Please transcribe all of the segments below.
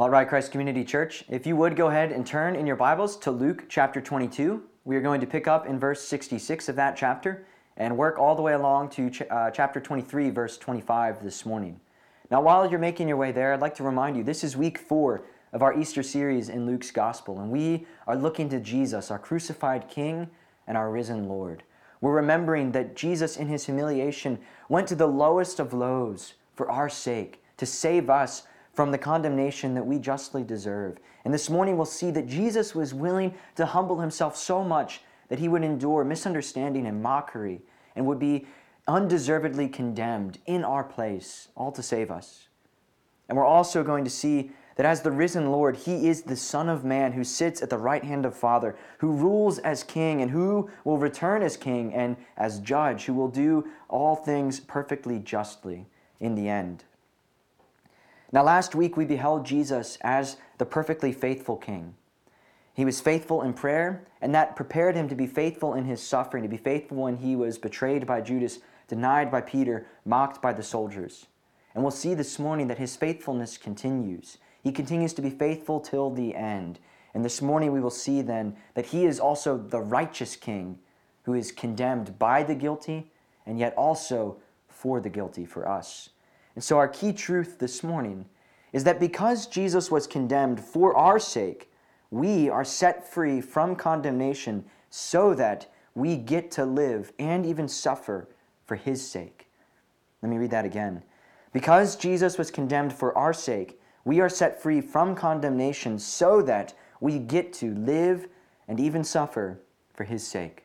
All right, Christ Community Church, if you would go ahead and turn in your Bibles to Luke chapter 22. We are going to pick up in verse 66 of that chapter and work all the way along to chapter 23, verse 25 this morning. Now, while you're making your way there, I'd like to remind you, this is week 4 of our Easter series in Luke's Gospel, and we are looking to Jesus, our crucified King and our risen Lord. We're remembering that Jesus, in his humiliation, went to the lowest of lows for our sake, to save us from the condemnation that we justly deserve. And this morning we'll see that Jesus was willing to humble himself so much that he would endure misunderstanding and mockery and would be undeservedly condemned in our place, all to save us. And we're also going to see that as the risen Lord, he is the Son of Man who sits at the right hand of Father, who rules as King and who will return as King and as Judge, who will do all things perfectly justly in the end. Now, last week we beheld Jesus as the perfectly faithful King. He was faithful in prayer, and that prepared him to be faithful in his suffering, to be faithful when he was betrayed by Judas, denied by Peter, mocked by the soldiers. And we'll see this morning that his faithfulness continues. He continues to be faithful till the end. And this morning we will see then that he is also the righteous King who is condemned by the guilty and yet also for the guilty for us. And so our key truth this morning is that because Jesus was condemned for our sake, we are set free from condemnation so that we get to live and even suffer for his sake. Let me read that again. Because Jesus was condemned for our sake, we are set free from condemnation so that we get to live and even suffer for his sake.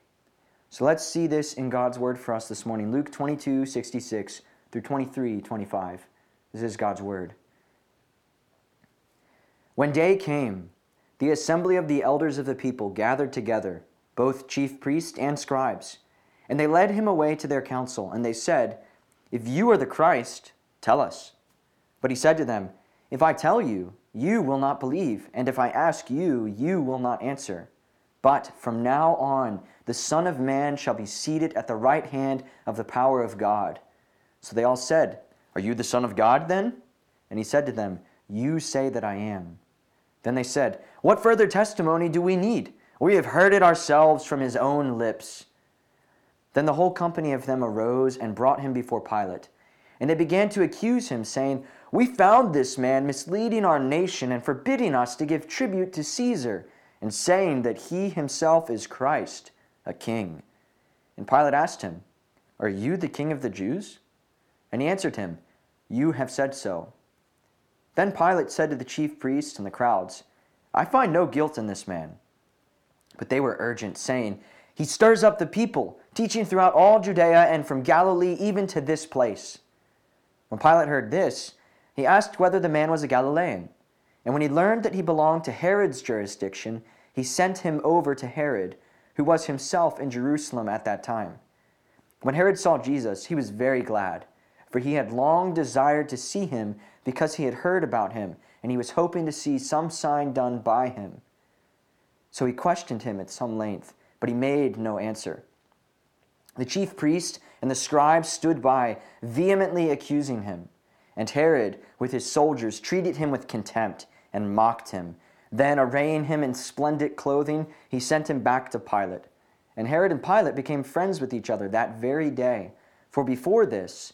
So let's see this in God's word for us this morning. Luke 22:66 through 23:25. This is God's word. When day came, the assembly of the elders of the people gathered together, both chief priests and scribes, and they led him away to their council, and they said, "If you are the Christ, tell us." But he said to them, "If I tell you, you will not believe, and if I ask you, you will not answer. But from now on, the Son of Man shall be seated at the right hand of the power of God." So they all said, "Are you the Son of God then?" And he said to them, "You say that I am." Then they said, "What further testimony do we need? We have heard it ourselves from his own lips." Then the whole company of them arose and brought him before Pilate. And they began to accuse him, saying, "We found this man misleading our nation and forbidding us to give tribute to Caesar, and saying that he himself is Christ, a king." And Pilate asked him, "Are you the King of the Jews?" And he answered him, "You have said so." Then Pilate said to the chief priests and the crowds, "I find no guilt in this man." But they were urgent, saying, "He stirs up the people, teaching throughout all Judea and from Galilee even to this place." When Pilate heard this, he asked whether the man was a Galilean, and when he learned that he belonged to Herod's jurisdiction, he sent him over to Herod, who was himself in Jerusalem at that time. When Herod saw Jesus, he was very glad, for he had long desired to see him because he had heard about him, and he was hoping to see some sign done by him. So he questioned him at some length, but he made no answer. The chief priest and the scribes stood by, vehemently accusing him. And Herod, with his soldiers, treated him with contempt and mocked him. Then, arraying him in splendid clothing, he sent him back to Pilate. And Herod and Pilate became friends with each other that very day, for before this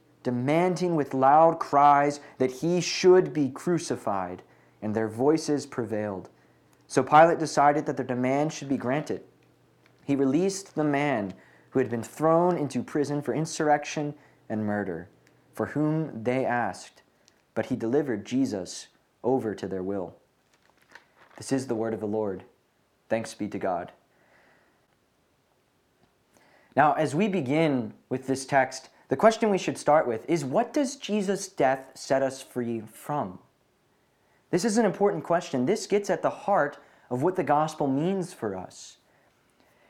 demanding with loud cries that he should be crucified, and their voices prevailed. So Pilate decided that their demand should be granted. He released the man who had been thrown into prison for insurrection and murder, for whom they asked, but he delivered Jesus over to their will. This is the word of the Lord. Thanks be to God. Now, as we begin with this text, the question we should start with is, what does Jesus' death set us free from? This is an important question. This gets at the heart of what the gospel means for us.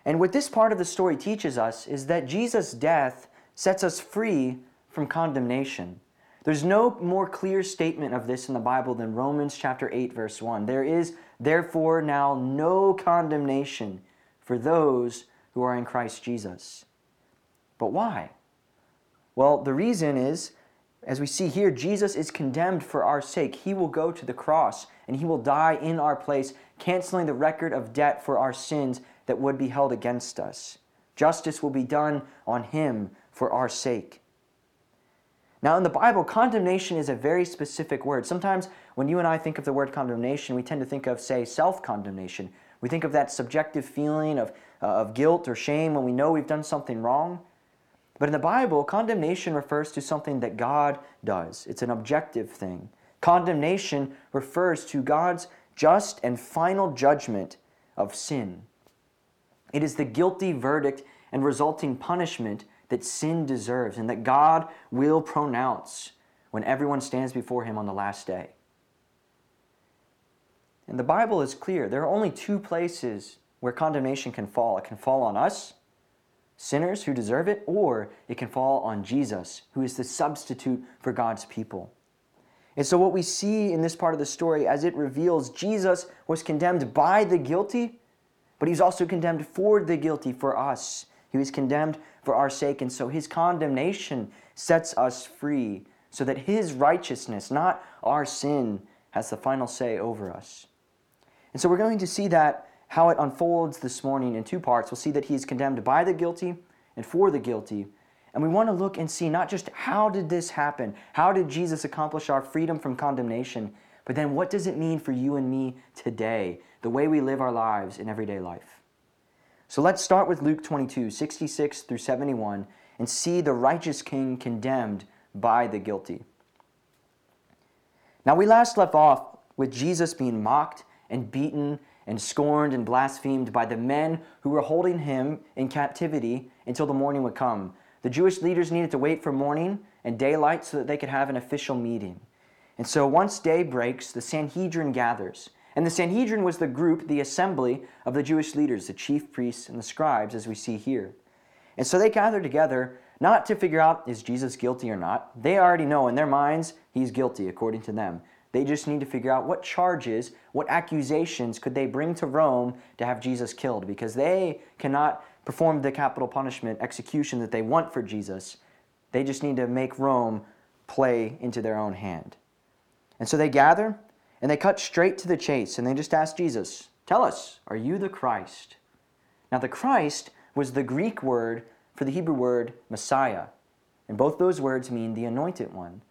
And what this part of the story teaches us is that Jesus' death sets us free from condemnation. There's no more clear statement of this in the Bible than Romans chapter 8, verse 1. There is therefore now no condemnation for those who are in Christ Jesus. But why? Well, the reason is, as we see here, Jesus is condemned for our sake. He will go to the cross and he will die in our place, canceling the record of debt for our sins that would be held against us. Justice will be done on him for our sake. Now, in the Bible, condemnation is a very specific word. Sometimes when you and I think of the word condemnation, we tend to think of, say, self-condemnation. We think of that subjective feeling of guilt or shame when we know we've done something wrong. But in the Bible, condemnation refers to something that God does. It's an objective thing. Condemnation refers to God's just and final judgment of sin. It is the guilty verdict and resulting punishment that sin deserves and that God will pronounce when everyone stands before him on the last day. And the Bible is clear. There are only two places where condemnation can fall. It can fall on us, sinners who deserve it, or it can fall on Jesus, who is the substitute for God's people. And so what we see in this part of the story, as it reveals, Jesus was condemned by the guilty, but he's also condemned for the guilty, for us. He was condemned for our sake, and so his condemnation sets us free so that his righteousness, not our sin, has the final say over us. And so we're going to see that, how it unfolds this morning in two parts. We'll see that he's condemned by the guilty and for the guilty. And we want to look and see not just how did this happen, how did Jesus accomplish our freedom from condemnation, but then what does it mean for you and me today, the way we live our lives in everyday life. So let's start with Luke 22, 66 through 71, and see the righteous king condemned by the guilty. Now we last left off with Jesus being mocked and beaten and scorned and blasphemed by the men who were holding him in captivity until the morning would come. The Jewish leaders needed to wait for morning and daylight so that they could have an official meeting. And so once day breaks, the Sanhedrin gathers. And the Sanhedrin was the group, the assembly of the Jewish leaders, the chief priests and the scribes, as we see here. And so they gather together, not to figure out, is Jesus guilty or not? They already know in their minds, he's guilty, according to them. They just need to figure out what charges, what accusations could they bring to Rome to have Jesus killed, because they cannot perform the capital punishment execution that they want for Jesus. They just need to make Rome play into their own hand. And so they gather, and they cut straight to the chase, and they just ask Jesus, tell us, are you the Christ? Now the Christ was the Greek word for the Hebrew word Messiah, and both those words mean the anointed one.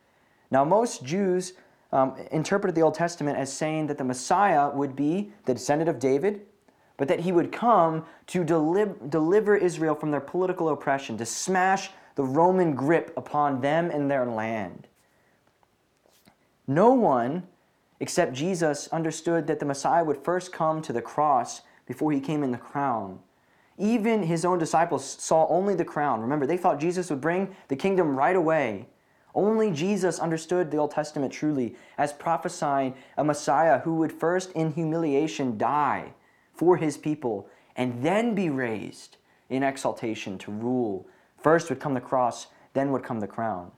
Now most Jews interpreted the Old Testament as saying that the Messiah would be the descendant of David, but that he would come to deliver Israel from their political oppression, to smash the Roman grip upon them and their land. No one except Jesus understood that the Messiah would first come to the cross before he came in the crown. Even his own disciples saw only the crown. Remember, they thought Jesus would bring the kingdom right away. Only Jesus understood the Old Testament truly as prophesying a Messiah who would first in humiliation die for his people and then be raised in exaltation to rule. First would come the cross, then would come the crown.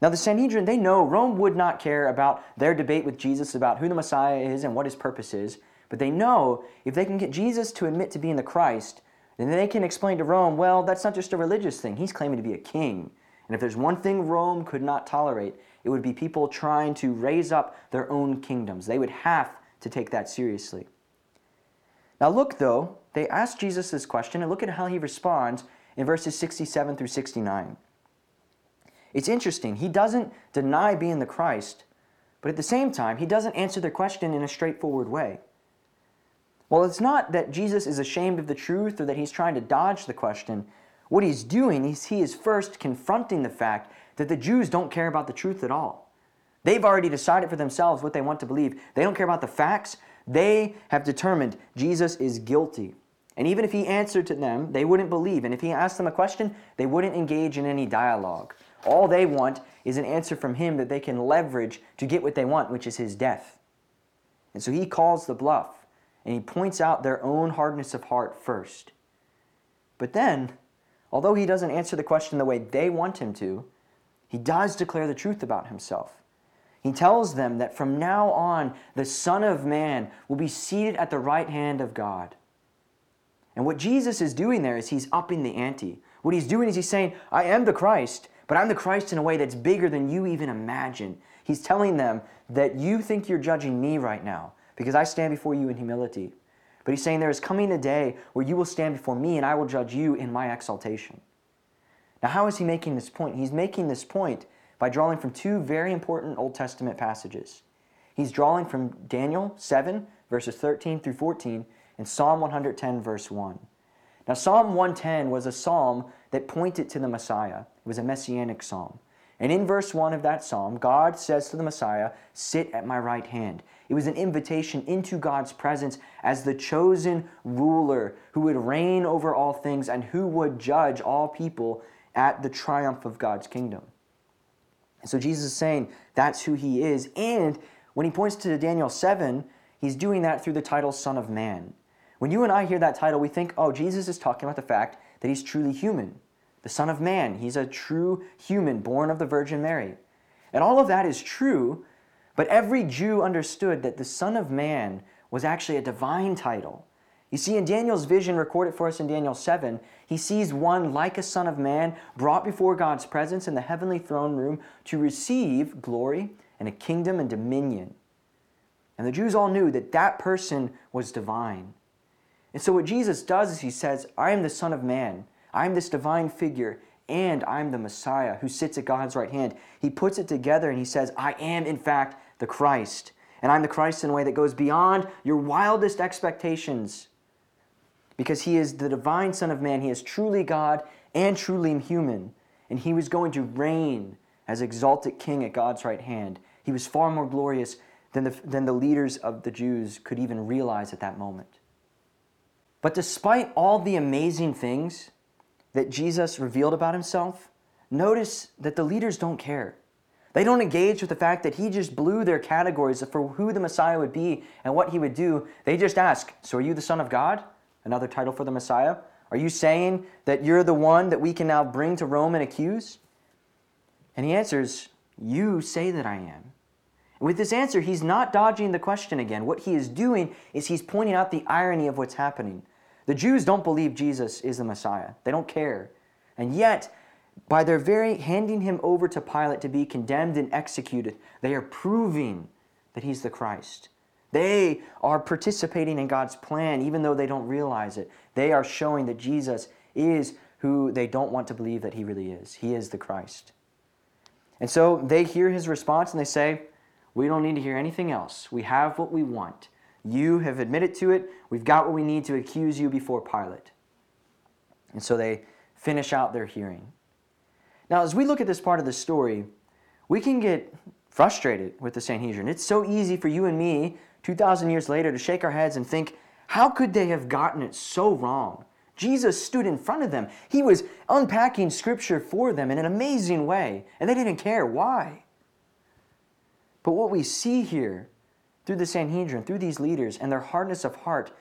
Now the Sanhedrin, they know Rome would not care about their debate with Jesus about who the Messiah is and what his purpose is, but they know if they can get Jesus to admit to being the Christ, then they can explain to Rome, well, that's not just a religious thing. He's claiming to be a king. And if there's one thing Rome could not tolerate, it would be people trying to raise up their own kingdoms. They would have to take that seriously. Now look, though, they ask Jesus this question, and look at how he responds in verses 67 through 69. It's interesting. He doesn't deny being the Christ, but at the same time, he doesn't answer their question in a straightforward way. Well, it's not that Jesus is ashamed of the truth or that he's trying to dodge the question. What he's doing is he is first confronting the fact that the Jews don't care about the truth at all. They've already decided for themselves what they want to believe. They don't care about the facts. They have determined Jesus is guilty. And even if he answered to them, they wouldn't believe. And if he asked them a question, they wouldn't engage in any dialogue. All they want is an answer from him that they can leverage to get what they want, which is his death. And so he calls the bluff, and he points out their own hardness of heart first. But then, although he doesn't answer the question the way they want him to, he does declare the truth about himself. He tells them that from now on, the Son of Man will be seated at the right hand of God. And what Jesus is doing there is he's upping the ante. What he's doing is he's saying, I am the Christ, but I'm the Christ in a way that's bigger than you even imagine. He's telling them that you think you're judging me right now because I stand before you in humility. But he's saying there is coming a day where you will stand before me and I will judge you in my exaltation. Now, how is he making this point? He's making this point by drawing from two very important Old Testament passages. He's drawing from Daniel 7, verses 13 through 14, and Psalm 110, verse 1. Now, Psalm 110 was a psalm that pointed to the Messiah. It was a messianic psalm. And in verse 1 of that psalm, God says to the Messiah, sit at my right hand. It was an invitation into God's presence as the chosen ruler who would reign over all things and who would judge all people at the triumph of God's kingdom. And so Jesus is saying that's who he is. And when he points to Daniel 7, he's doing that through the title Son of Man. When you and I hear that title, we think, oh, Jesus is talking about the fact that he's truly human. The Son of Man, he's a true human born of the Virgin Mary. And all of that is true, but every Jew understood that the Son of Man was actually a divine title. You see, in Daniel's vision recorded for us in Daniel 7, he sees one like a Son of Man brought before God's presence in the heavenly throne room to receive glory and a kingdom and dominion. And the Jews all knew that that person was divine. And so what Jesus does is he says, I am the Son of Man. I'm this divine figure, and I'm the Messiah who sits at God's right hand. He puts it together and he says, I am, in fact, the Christ. And I'm the Christ in a way that goes beyond your wildest expectations. Because he is the divine Son of Man. He is truly God and truly human. And he was going to reign as exalted king at God's right hand. He was far more glorious than the leaders of the Jews could even realize at that moment. But despite all the amazing things that Jesus revealed about himself, notice that the leaders don't care. They don't engage with the fact that he just blew their categories for who the Messiah would be and what he would do. They just ask, so are you the Son of God? Another title for the Messiah. Are you saying that you're the one that we can now bring to Rome and accuse? And he answers, you say that I am. And with this answer, he's not dodging the question again. What he is doing is he's pointing out the irony of what's happening. The Jews don't believe Jesus is the Messiah. They don't care. And yet, by their very handing him over to Pilate to be condemned and executed, they are proving that he's the Christ. They are participating in God's plan, even though they don't realize it. They are showing that Jesus is who they don't want to believe that he really is. He is the Christ. And so they hear his response and they say, we don't need to hear anything else. We have what we want. You have admitted to it. We've got what we need to accuse you before Pilate. And so they finish out their hearing. Now, as we look at this part of the story, we can get frustrated with the Sanhedrin. It's so easy for you and me, 2,000 years later, to shake our heads and think, how could they have gotten it so wrong? Jesus stood in front of them. He was unpacking Scripture for them in an amazing way, and they didn't care. Why? But what we see here through the Sanhedrin, through these leaders and their hardness of heart,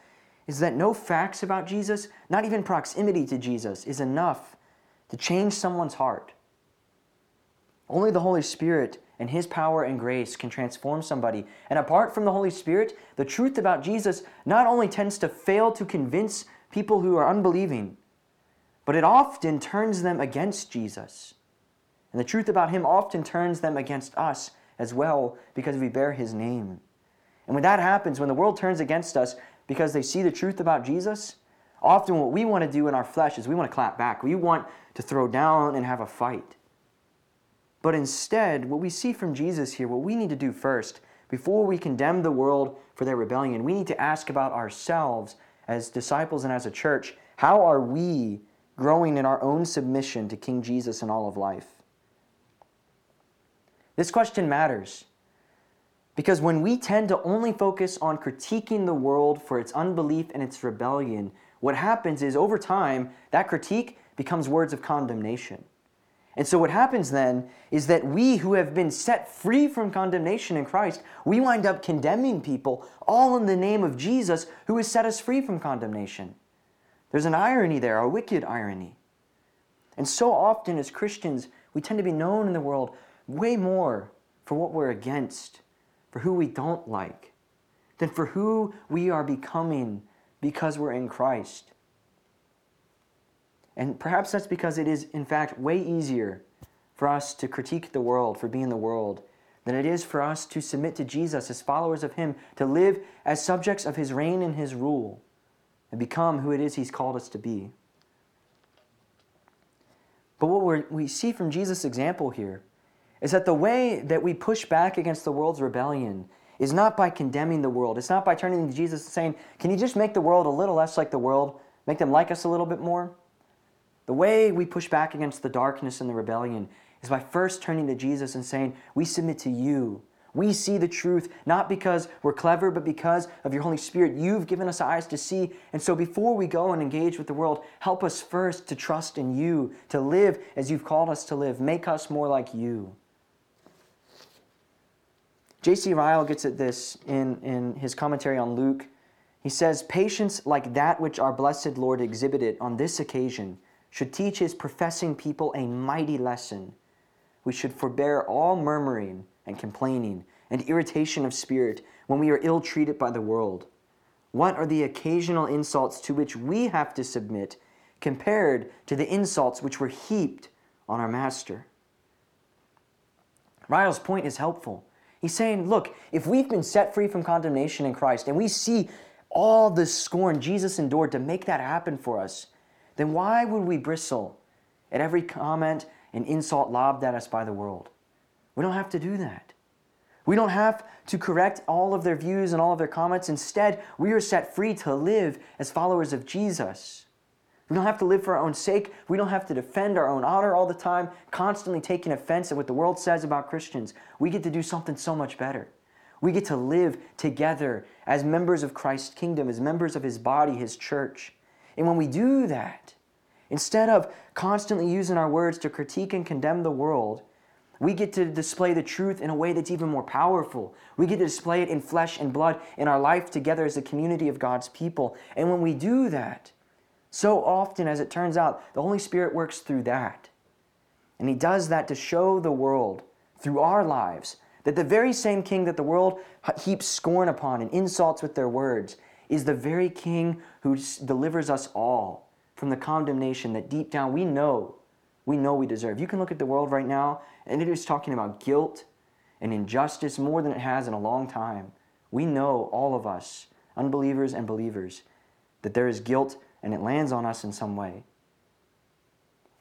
is that no facts about Jesus, not even proximity to Jesus, is enough to change someone's heart. Only the Holy Spirit and His power and grace can transform somebody. And apart from the Holy Spirit, the truth about Jesus not only tends to fail to convince people who are unbelieving, but it often turns them against Jesus. And the truth about Him often turns them against us as well because we bear His name. And when that happens, when the world turns against us because they see the truth about Jesus, often what we want to do in our flesh is we want to clap back. We want to throw down and have a fight. But instead, what we see from Jesus here, what we need to do first Before we condemn the world for their rebellion, we need to ask about ourselves as disciples and as a church. How are we growing in our own submission to King Jesus in all of life? This question matters because when we tend to only focus on critiquing the world for its unbelief and its rebellion, what happens is over time, that critique becomes words of condemnation. And so what happens then is that we who have been set free from condemnation in Christ, we wind up condemning people all in the name of Jesus who has set us free from condemnation. There's an irony there, a wicked irony. And so often as Christians, we tend to be known in the world way more for what we're against, for who we don't like, than for who we are becoming because we're in Christ. And perhaps that's because it is, in fact, way easier for us to critique the world for being the world than it is for us to submit to Jesus as followers of Him, to live as subjects of His reign and His rule, and become who it is He's called us to be. But what we see from Jesus' example here is that the way that we push back against the world's rebellion is not by condemning the world. It's not by turning to Jesus and saying, can you just make the world a little less like the world? Make them like us a little bit more? The way we push back against the darkness and the rebellion is by first turning to Jesus and saying, we submit to you. We see the truth, not because we're clever, but because of your Holy Spirit. You've given us eyes to see. And so before we go and engage with the world, help us first to trust in you, to live as you've called us to live. Make us more like you. J. C. Ryle gets at this in his commentary on Luke. He says, patience like that which our blessed Lord exhibited on this occasion should teach his professing people a mighty lesson. We should forbear all murmuring and complaining and irritation of spirit when we are ill-treated by the world. What are the occasional insults to which we have to submit compared to the insults which were heaped on our Master? Ryle's point is helpful. He's saying, look, if we've been set free from condemnation in Christ and we see all the scorn Jesus endured to make that happen for us, then why would we bristle at every comment and insult lobbed at us by the world? We don't have to do that. We don't have to correct all of their views and all of their comments. Instead, we are set free to live as followers of Jesus. We don't have to live for our own sake. We don't have to defend our own honor all the time, constantly taking offense at what the world says about Christians. We get to do something so much better. We get to live together as members of Christ's kingdom, as members of His body, His church. And when we do that, instead of constantly using our words to critique and condemn the world, we get to display the truth in a way that's even more powerful. We get to display it in flesh and blood in our life together as a community of God's people. And when we do that, so often, as it turns out, the Holy Spirit works through that. And He does that to show the world, through our lives, that the very same King that the world heaps scorn upon and insults with their words is the very King who delivers us all from the condemnation that deep down we know we deserve. You can look at the world right now, and it is talking about guilt and injustice more than it has in a long time. We know, all of us, unbelievers and believers, that there is guilt and it lands on us in some way.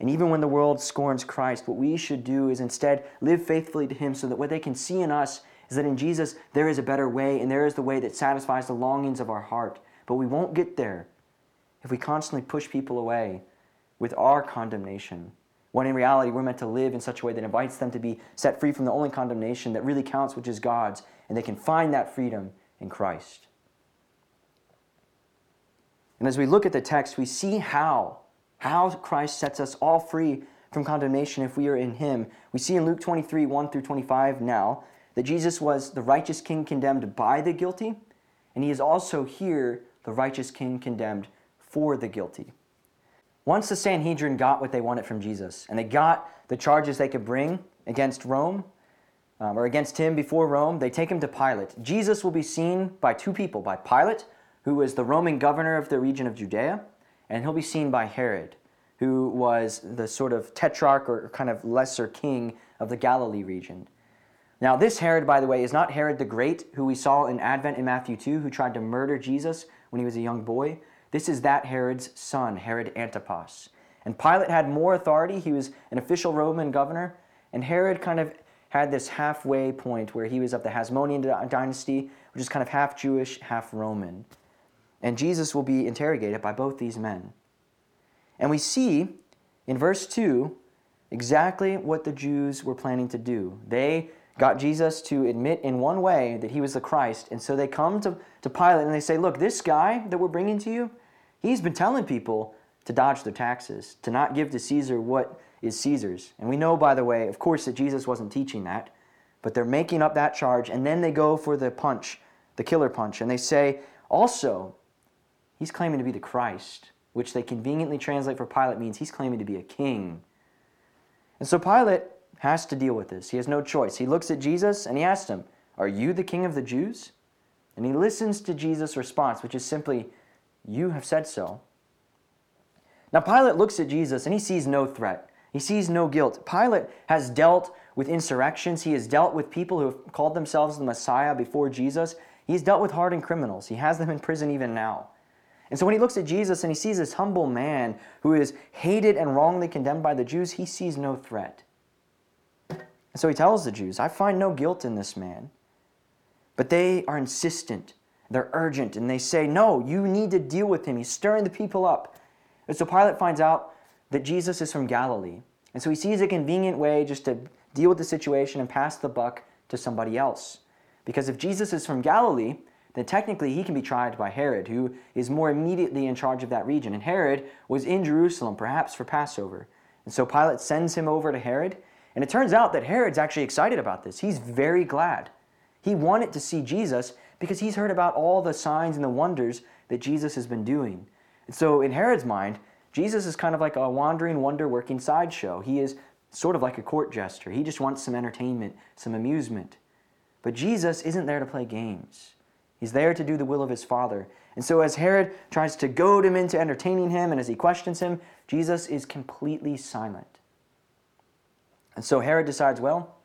And even when the world scorns Christ, what we should do is instead live faithfully to Him so that what they can see in us is that in Jesus there is a better way, and there is the way that satisfies the longings of our heart. But we won't get there if we constantly push people away with our condemnation, when in reality we're meant to live in such a way that invites them to be set free from the only condemnation that really counts, which is God's, and they can find that freedom in Christ. And as we look at the text, we see how Christ sets us all free from condemnation if we are in Him. We see in Luke 23, 1 through 25 now, that Jesus was the righteous King condemned by the guilty, and He is also here the righteous King condemned for the guilty. Once the Sanhedrin got what they wanted from Jesus, and they got the charges they could bring against Rome, or against Him before Rome, they take Him to Pilate. Jesus will be seen by two people, by Pilate, who was the Roman governor of the region of Judea, and he'll be seen by Herod, who was the sort of tetrarch or kind of lesser king of the Galilee region. Now this Herod, by the way, is not Herod the Great, who we saw in Advent in Matthew 2, who tried to murder Jesus when he was a young boy. This is that Herod's son, Herod Antipas. And Pilate had more authority. He was an official Roman governor, and Herod kind of had this halfway point where he was of the Hasmonean dynasty, which is kind of half Jewish, half Roman. And Jesus will be interrogated by both these men. And we see in verse 2 exactly what the Jews were planning to do. They got Jesus to admit in one way that he was the Christ. And so they come to Pilate and they say, look, this guy that we're bringing to you, he's been telling people to dodge their taxes, to not give to Caesar what is Caesar's. And we know, by the way, of course, that Jesus wasn't teaching that, but they're making up that charge. And then they go for the punch, the killer punch. And they say, also, he's claiming to be the Christ, which they conveniently translate for Pilate means he's claiming to be a king. And so Pilate has to deal with this. He has no choice. He looks at Jesus and he asks him, are you the king of the Jews? And he listens to Jesus' response, which is simply, you have said so. Now Pilate looks at Jesus and he sees no threat. He sees no guilt. Pilate has dealt with insurrections. He has dealt with people who have called themselves the Messiah before Jesus. He's dealt with hardened criminals. He has them in prison even now. And so when he looks at Jesus and he sees this humble man who is hated and wrongly condemned by the Jews, he sees no threat. And so he tells the Jews, I find no guilt in this man. But they are insistent, they're urgent, and they say, no, you need to deal with him. He's stirring the people up. And so Pilate finds out that Jesus is from Galilee. And so he sees a convenient way just to deal with the situation and pass the buck to somebody else. Because if Jesus is from Galilee, then technically he can be tried by Herod, who is more immediately in charge of that region. And Herod was in Jerusalem, perhaps for Passover. And so Pilate sends him over to Herod. And it turns out that Herod's actually excited about this. He's very glad. He wanted to see Jesus because he's heard about all the signs and the wonders that Jesus has been doing. And so in Herod's mind, Jesus is kind of like a wandering, wonder-working sideshow. He is sort of like a court jester. He just wants some entertainment, some amusement. But Jesus isn't there to play games. He's there to do the will of his Father. And so as Herod tries to goad him into entertaining him, and as he questions him, Jesus is completely silent. And so Herod decides, well,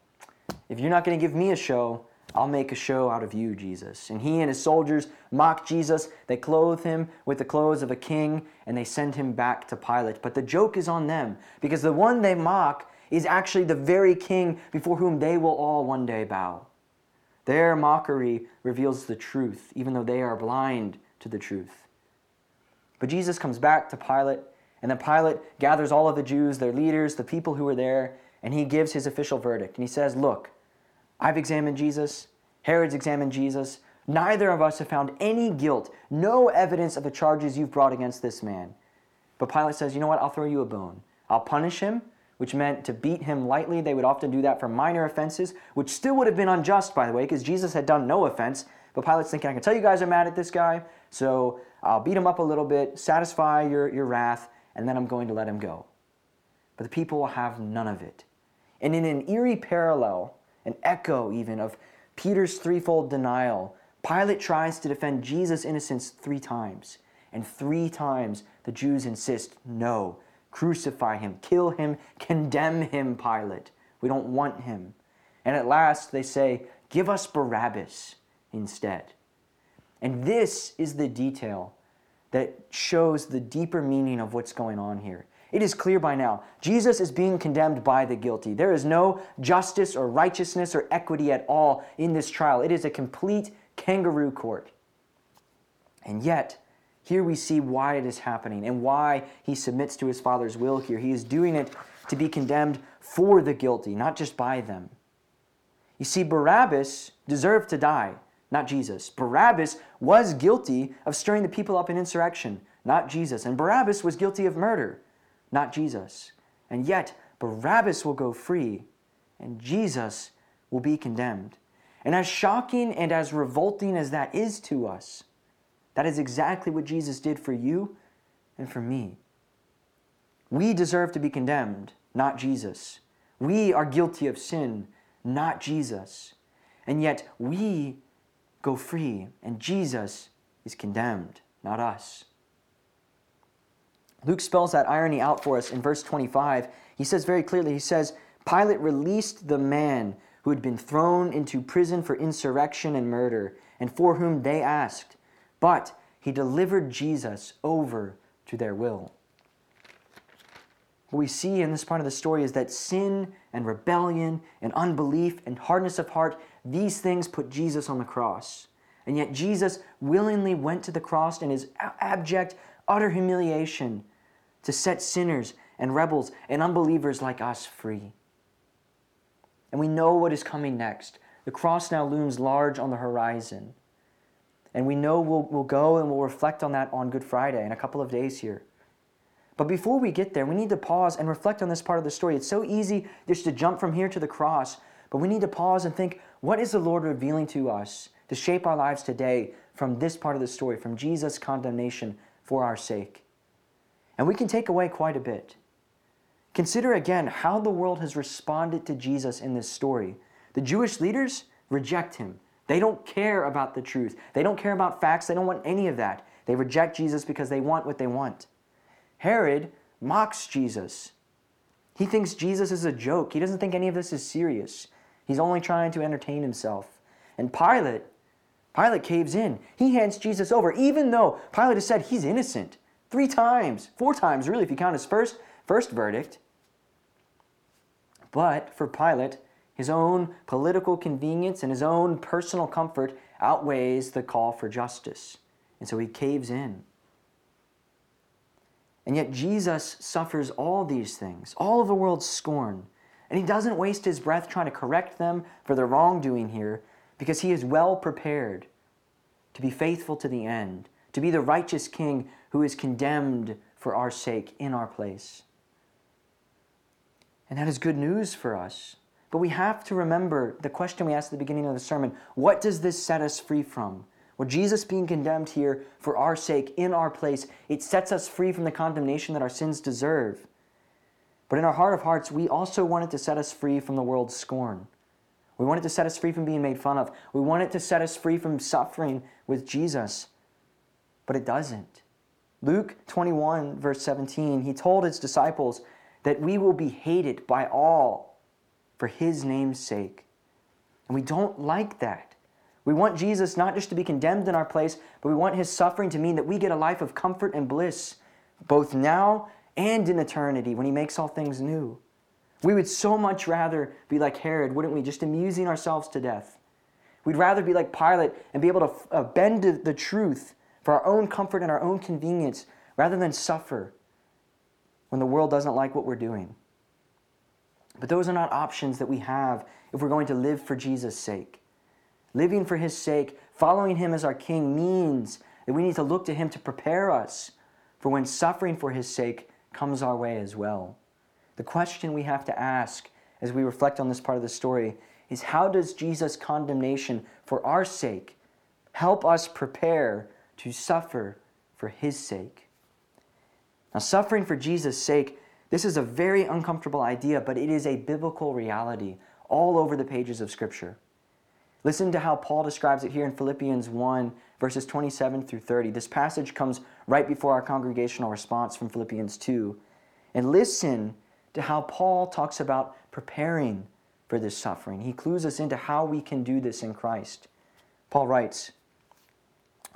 if you're not going to give me a show, I'll make a show out of you, Jesus. And he and his soldiers mock Jesus. They clothe him with the clothes of a king, and they send him back to Pilate. But the joke is on them, because the one they mock is actually the very king before whom they will all one day bow. Their mockery reveals the truth, even though they are blind to the truth. But Jesus comes back to Pilate, and then Pilate gathers all of the Jews, their leaders, the people who were there, and he gives his official verdict. And he says, look, I've examined Jesus, Herod's examined Jesus, neither of us have found any guilt, no evidence of the charges you've brought against this man. But Pilate says, you know what, I'll throw you a bone. I'll punish him, which meant to beat him lightly. They would often do that for minor offenses, which still would have been unjust, by the way, because Jesus had done no offense. But Pilate's thinking, I can tell you guys are mad at this guy, so I'll beat him up a little bit, satisfy your wrath, and then I'm going to let him go. But the people will have none of it. And in an eerie parallel, an echo even, of Peter's threefold denial, Pilate tries to defend Jesus' innocence three times. And three times the Jews insist, no, crucify him, kill him, condemn him, Pilate. We don't want him. And at last they say, give us Barabbas instead. And this is the detail that shows the deeper meaning of what's going on here. It is clear by now. Jesus is being condemned by the guilty. There is no justice or righteousness or equity at all in this trial. It is a complete kangaroo court. And yet, here we see why it is happening and why he submits to his Father's will here. He is doing it to be condemned for the guilty, not just by them. You see, Barabbas deserved to die, not Jesus. Barabbas was guilty of stirring the people up in insurrection, not Jesus. And Barabbas was guilty of murder, not Jesus. And yet, Barabbas will go free, and Jesus will be condemned. And as shocking and as revolting as that is to us, that is exactly what Jesus did for you and for me. We deserve to be condemned, not Jesus. We are guilty of sin, not Jesus. And yet, we go free, and Jesus is condemned, not us. Luke spells that irony out for us in verse 25. He says very clearly, he says, Pilate released the man who had been thrown into prison for insurrection and murder, and for whom they asked, but he delivered Jesus over to their will. what we see in this part of the story is that sin and rebellion and unbelief and hardness of heart, these things put Jesus on the cross. And yet Jesus willingly went to the cross in his abject, utter humiliation to set sinners and rebels and unbelievers like us free. And we know what is coming next. The cross now looms large on the horizon. And we know we'll go and we'll reflect on that on Good Friday in a couple of days here. But before we get there, we need to pause and reflect on this part of the story. It's so easy just to jump from here to the cross, but we need to pause and think, what is the Lord revealing to us to shape our lives today from this part of the story, from Jesus' condemnation for our sake? And we can take away quite a bit. Consider again how the world has responded to Jesus in this story. The Jewish leaders reject him. They don't care about the truth. They don't care about facts. They don't want any of that. They reject Jesus because they want what they want. Herod mocks Jesus. He thinks Jesus is a joke. He doesn't think any of this is serious. He's only trying to entertain himself. And Pilate caves in. He hands Jesus over, even though Pilate has said he's innocent 3 times, 4 times, really, if you count his first verdict. But for Pilate, his own political convenience and his own personal comfort outweighs the call for justice. And so he caves in. And yet Jesus suffers all these things, all of the world's scorn. And he doesn't waste his breath trying to correct them for their wrongdoing here, because he is well prepared to be faithful to the end, to be the righteous king who is condemned for our sake in our place. And that is good news for us. But we have to remember the question we asked at the beginning of the sermon. What does this set us free from? Well, Jesus being condemned here for our sake, in our place, it sets us free from the condemnation that our sins deserve. But in our heart of hearts, we also want it to set us free from the world's scorn. We want it to set us free from being made fun of. We want it to set us free from suffering with Jesus. But it doesn't. Luke 21, verse 17, he told his disciples that we will be hated by all for his name's sake. And we don't like that. We want Jesus not just to be condemned in our place, but we want his suffering to mean that we get a life of comfort and bliss, both now and in eternity, when he makes all things new. We would so much rather be like Herod, wouldn't we? Just amusing ourselves to death. We'd rather be like Pilate and be able to bend the truth for our own comfort and our own convenience, rather than suffer when the world doesn't like what we're doing. But those are not options that we have if we're going to live for Jesus' sake. Living for his sake, following him as our king, means that we need to look to him to prepare us for when suffering for his sake comes our way as well. The question we have to ask as we reflect on this part of the story is, how does Jesus' condemnation for our sake help us prepare to suffer for his sake? Now, suffering for Jesus' sake, this is a very uncomfortable idea, but it is a biblical reality all over the pages of Scripture. Listen to how Paul describes it here in Philippians 1, verses 27 through 30. This passage comes right before our congregational response from Philippians 2. And listen to how Paul talks about preparing for this suffering. He clues us into how we can do this in Christ. Paul writes,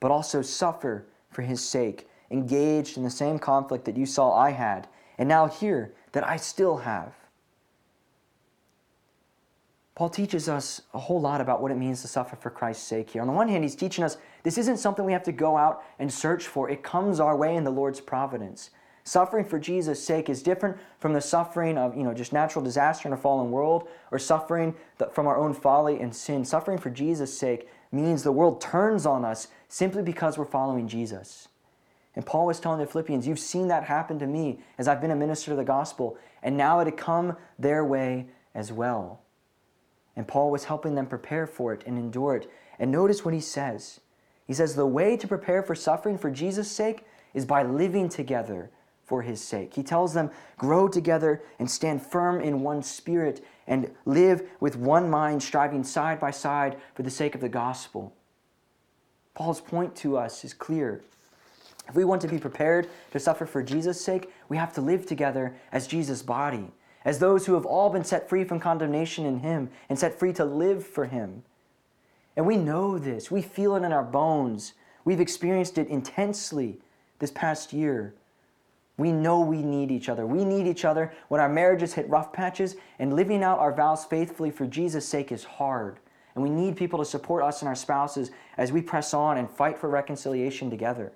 but also suffer for his sake, engaged in the same conflict that you saw I had, and now hear that I still have." Paul teaches us a whole lot about what it means to suffer for Christ's sake here. On the one hand, he's teaching us this isn't something we have to go out and search for. It comes our way in the Lord's providence. Suffering for Jesus' sake is different from the suffering of, just natural disaster in a fallen world, or suffering from our own folly and sin. Suffering for Jesus' sake means the world turns on us simply because we're following Jesus. And Paul was telling the Philippians, you've seen that happen to me as I've been a minister of the gospel, and now it had come their way as well. And Paul was helping them prepare for it and endure it. And notice what he says. He says the way to prepare for suffering for Jesus' sake is by living together for his sake. He tells them, grow together and stand firm in one spirit and live with one mind, striving side by side for the sake of the gospel. Paul's point to us is clear. If we want to be prepared to suffer for Jesus' sake, we have to live together as Jesus' body, as those who have all been set free from condemnation in him and set free to live for him. And we know this. We feel it in our bones. We've experienced it intensely this past year. We know we need each other. We need each other when our marriages hit rough patches, and living out our vows faithfully for Jesus' sake is hard. And we need people to support us and our spouses as we press on and fight for reconciliation together.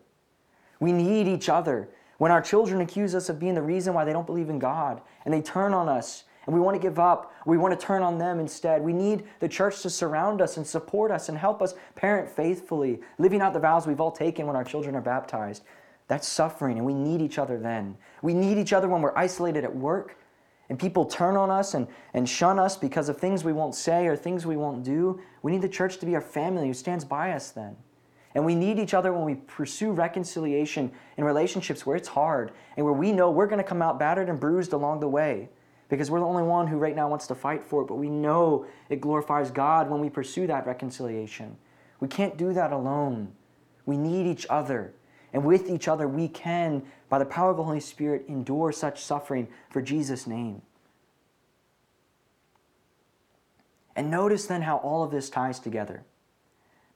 We need each other when our children accuse us of being the reason why they don't believe in God, and they turn on us, and we want to give up. We want to turn on them instead. We need the church to surround us and support us and help us parent faithfully, living out the vows we've all taken when our children are baptized. That's suffering, and we need each other then. We need each other when we're isolated at work and people turn on us and shun us because of things we won't say or things we won't do. We need the church to be our family who stands by us then. And we need each other when we pursue reconciliation in relationships where it's hard and where we know we're going to come out battered and bruised along the way, because we're the only one who right now wants to fight for it, but we know it glorifies God when we pursue that reconciliation. We can't do that alone. We need each other. And with each other, we can, by the power of the Holy Spirit, endure such suffering for Jesus' name. And notice then how all of this ties together.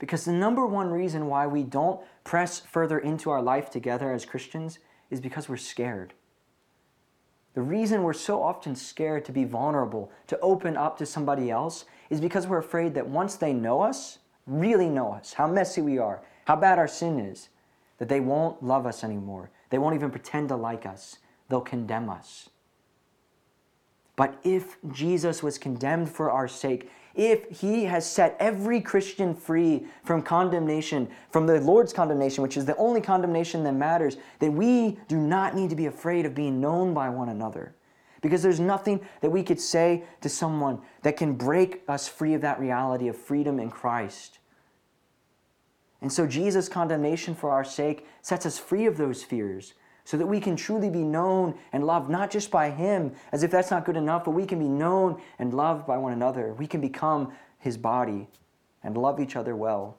Because the number one reason why we don't press further into our life together as Christians is because we're scared. The reason we're so often scared to be vulnerable, to open up to somebody else, is because we're afraid that once they know us, really know us, how messy we are, how bad our sin is, that they won't love us anymore. They won't even pretend to like us. They'll condemn us. But if Jesus was condemned for our sake, if he has set every Christian free from condemnation, from the Lord's condemnation, which is the only condemnation that matters, then we do not need to be afraid of being known by one another. Because there's nothing that we could say to someone that can break us free of that reality of freedom in Christ. And so Jesus' condemnation for our sake sets us free of those fears so that we can truly be known and loved, not just by him, as if that's not good enough, but we can be known and loved by one another. We can become his body and love each other well.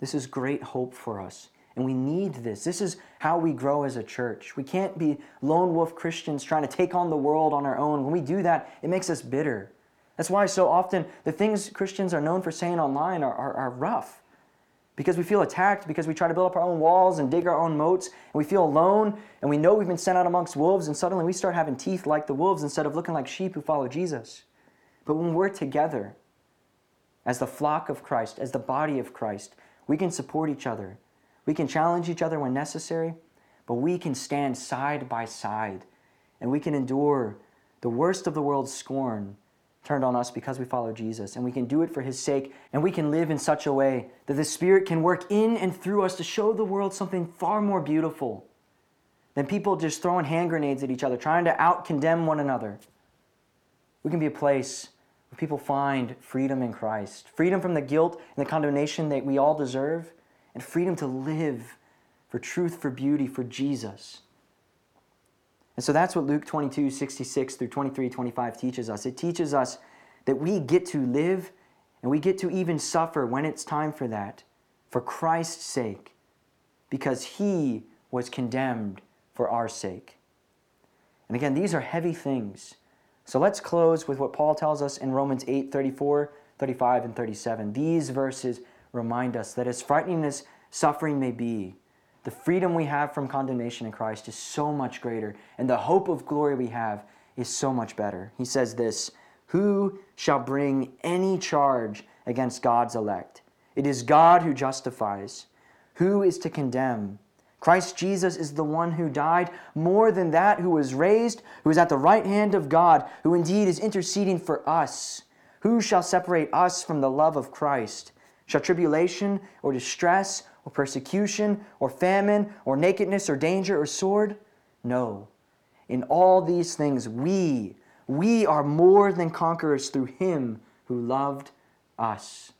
This is great hope for us, and we need this. This is how we grow as a church. We can't be lone wolf Christians trying to take on the world on our own. When we do that, it makes us bitter. That's why so often the things Christians are known for saying online are rough, because we feel attacked, because we try to build up our own walls and dig our own moats, and we feel alone, and we know we've been sent out amongst wolves, and suddenly we start having teeth like the wolves instead of looking like sheep who follow Jesus. But when we're together as the flock of Christ, as the body of Christ, we can support each other. We can challenge each other when necessary, but we can stand side by side, and we can endure the worst of the world's scorn turned on us because we follow Jesus, and we can do it for his sake, and we can live in such a way that the Spirit can work in and through us to show the world something far more beautiful than people just throwing hand grenades at each other, trying to out-condemn one another. We can be a place where people find freedom in Christ, freedom from the guilt and the condemnation that we all deserve, and freedom to live for truth, for beauty, for Jesus. And so that's what Luke 22:66 through 23:25 teaches us. It teaches us that we get to live and we get to even suffer when it's time for that, for Christ's sake, because he was condemned for our sake. And again, these are heavy things. So let's close with what Paul tells us in Romans 8:34, 35, and 37. These verses remind us that as frightening as suffering may be, the freedom we have from condemnation in Christ is so much greater, and the hope of glory we have is so much better. He says this, "Who shall bring any charge against God's elect? It is God who justifies. Who is to condemn? Christ Jesus is the one who died, more than that, who was raised, who is at the right hand of God, who indeed is interceding for us. Who shall separate us from the love of Christ? Shall tribulation or distress or persecution, or famine, or nakedness, or danger, or sword? No. In all these things, we are more than conquerors through him who loved us."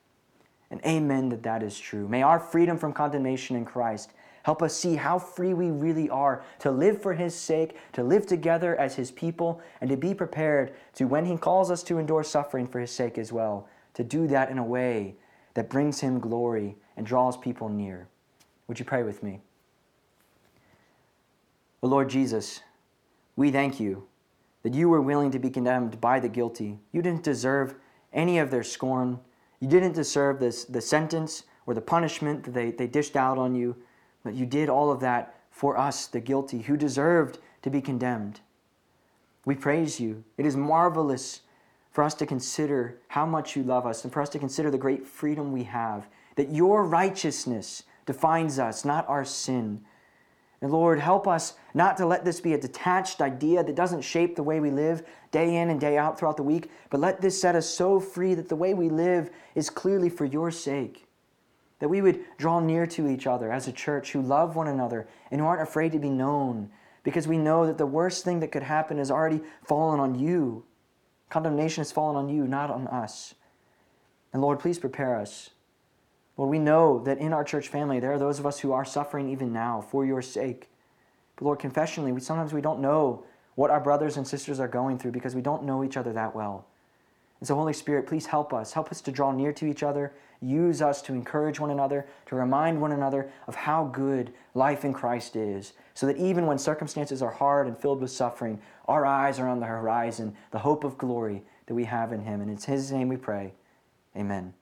And amen that that is true. May our freedom from condemnation in Christ Help us see how free we really are to live for his sake, to live together as his people, and to be prepared to, when he calls us to endure suffering for his sake as well, to do that in a way that brings him glory and draws people near. Would you pray with me? O Lord Jesus, we thank you that you were willing to be condemned by the guilty. You didn't deserve any of their scorn. You didn't deserve the sentence or the punishment that they dished out on you. But you did all of that for us, the guilty, who deserved to be condemned. We praise you. It is marvelous for us to consider how much you love us and for us to consider the great freedom we have, that your righteousness defines us, not our sin. And Lord, help us not to let this be a detached idea that doesn't shape the way we live day in and day out throughout the week, but let this set us so free that the way we live is clearly for your sake, that we would draw near to each other as a church who love one another and who aren't afraid to be known, because we know that the worst thing that could happen has already fallen on you. Condemnation has fallen on you, not on us. And Lord, please prepare us. Lord, we know that in our church family, there are those of us who are suffering even now for your sake. But Lord, confessionally, sometimes we don't know what our brothers and sisters are going through because we don't know each other that well. And so, Holy Spirit, please help us. Help us to draw near to each other. Use us to encourage one another, to remind one another of how good life in Christ is, so that even when circumstances are hard and filled with suffering, our eyes are on the horizon, the hope of glory that we have in him. And it's his name we pray. Amen.